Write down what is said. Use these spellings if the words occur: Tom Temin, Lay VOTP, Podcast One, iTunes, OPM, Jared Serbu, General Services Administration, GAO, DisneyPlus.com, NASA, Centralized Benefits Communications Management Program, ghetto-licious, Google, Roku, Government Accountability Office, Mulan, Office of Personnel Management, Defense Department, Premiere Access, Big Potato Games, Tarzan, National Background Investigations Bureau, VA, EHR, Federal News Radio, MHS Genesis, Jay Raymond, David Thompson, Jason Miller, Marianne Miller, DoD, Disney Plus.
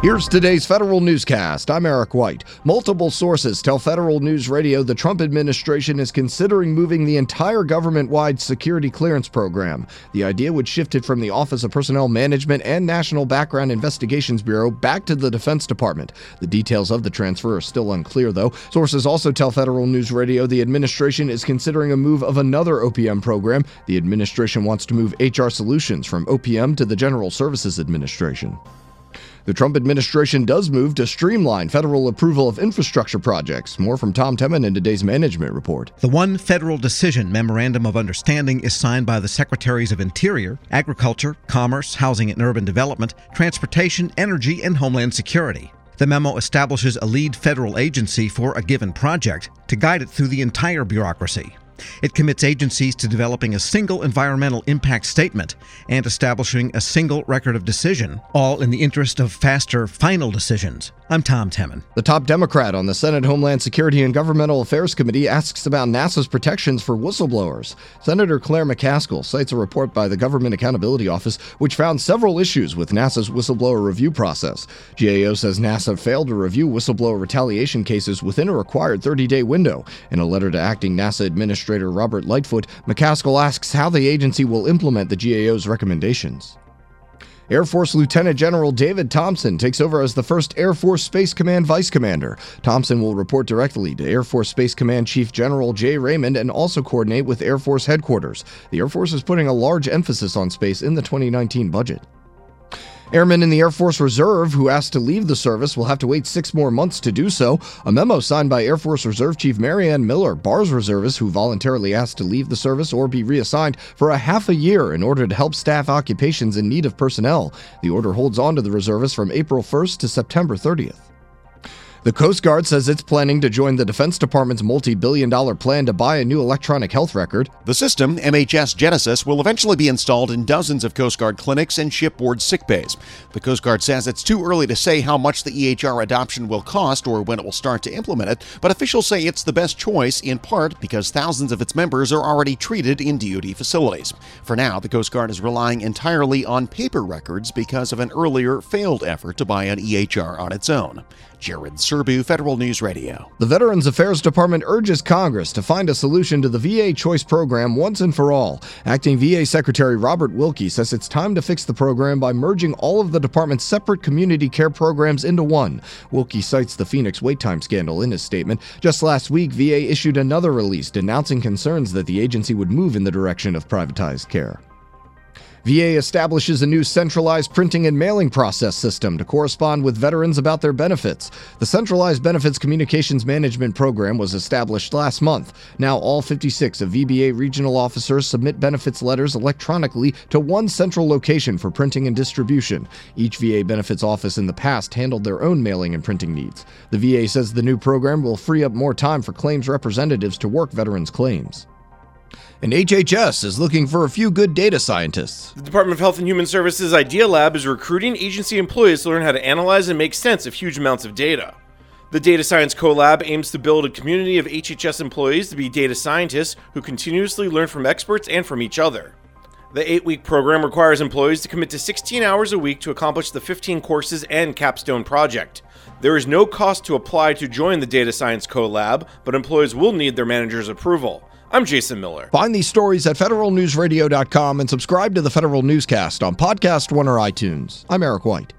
Here's today's Federal Newscast. I'm Eric White. Multiple sources tell Federal News Radio the Trump administration is considering moving the entire government-wide security clearance program. The idea would shift it from the Office of Personnel Management and National Background Investigations Bureau back to the Defense Department. The details of the transfer are still unclear, though. Sources also tell Federal News Radio the administration is considering a move of another OPM program. The administration wants to move HR Solutions from OPM to the General Services Administration. The Trump administration does move to streamline federal approval of infrastructure projects. More from Tom Temin in today's management report. The One Federal Decision Memorandum of Understanding is signed by the Secretaries of Interior, Agriculture, Commerce, Housing and Urban Development, Transportation, Energy, and Homeland Security. The memo establishes a lead federal agency for a given project to guide it through the entire bureaucracy. It commits agencies to developing a single environmental impact statement and establishing a single record of decision, all in the interest of faster final decisions. I'm Tom Temin. The top Democrat on the Senate Homeland Security and Governmental Affairs Committee asks about NASA's protections for whistleblowers. Senator Claire McCaskill cites a report by the Government Accountability Office which found several issues with NASA's whistleblower review process. GAO says NASA failed to review whistleblower retaliation cases within a required 30-day window. In a letter to acting NASA Administrator Robert Lightfoot, McCaskill asks how the agency will implement the GAO's recommendations. Air Force Lieutenant General David Thompson takes over as the first Air Force Space Command Vice Commander. Thompson will report directly to Air Force Space Command Chief General Jay Raymond and also coordinate with Air Force Headquarters. The Air Force is putting a large emphasis on space in the 2019 budget. Airmen in the Air Force Reserve who asked to leave the service will have to wait 6 more months to do so. A memo signed by Air Force Reserve Chief Marianne Miller bars reservists who voluntarily asked to leave the service or be reassigned for a half a year in order to help staff occupations in need of personnel. The order holds on to the reservists from April 1st to September 30th. The Coast Guard says it's planning to join the Defense Department's multi-billion-dollar plan to buy a new electronic health record. The system, MHS Genesis, will eventually be installed in dozens of Coast Guard clinics and shipboard sick bays. The Coast Guard says it's too early to say how much the EHR adoption will cost or when it will start to implement it, but officials say it's the best choice, in part because thousands of its members are already treated in DoD facilities. For now, the Coast Guard is relying entirely on paper records because of an earlier failed effort to buy an EHR on its own. Jared Serbu, Federal News Radio. The Veterans Affairs Department urges Congress to find a solution to the VA Choice Program once and for all. Acting VA Secretary Robert Wilkie says it's time to fix the program by merging all of the department's separate community care programs into one. Wilkie cites the Phoenix wait time scandal in his statement. Just last week, VA issued another release denouncing concerns that the agency would move in the direction of privatized care. VA establishes a new centralized printing and mailing process system to correspond with veterans about their benefits. The Centralized Benefits Communications Management Program was established last month. Now all 56 of VBA regional officers submit benefits letters electronically to one central location for printing and distribution. Each VA benefits office in the past handled their own mailing and printing needs. The VA says the new program will free up more time for claims representatives to work veterans' claims. And HHS is looking for a few good data scientists. The Department of Health and Human Services Idea Lab is recruiting agency employees to learn how to analyze and make sense of huge amounts of data. The Data Science CoLab aims to build a community of HHS employees to be data scientists who continuously learn from experts and from each other. The 8-week program requires employees to commit to 16 hours a week to accomplish the 15 courses and capstone project. There is no cost to apply to join the Data Science CoLab, but employees will need their manager's approval. I'm Jason Miller. Find these stories at federalnewsradio.com and subscribe to the Federal Newscast on Podcast One or iTunes. I'm Eric White.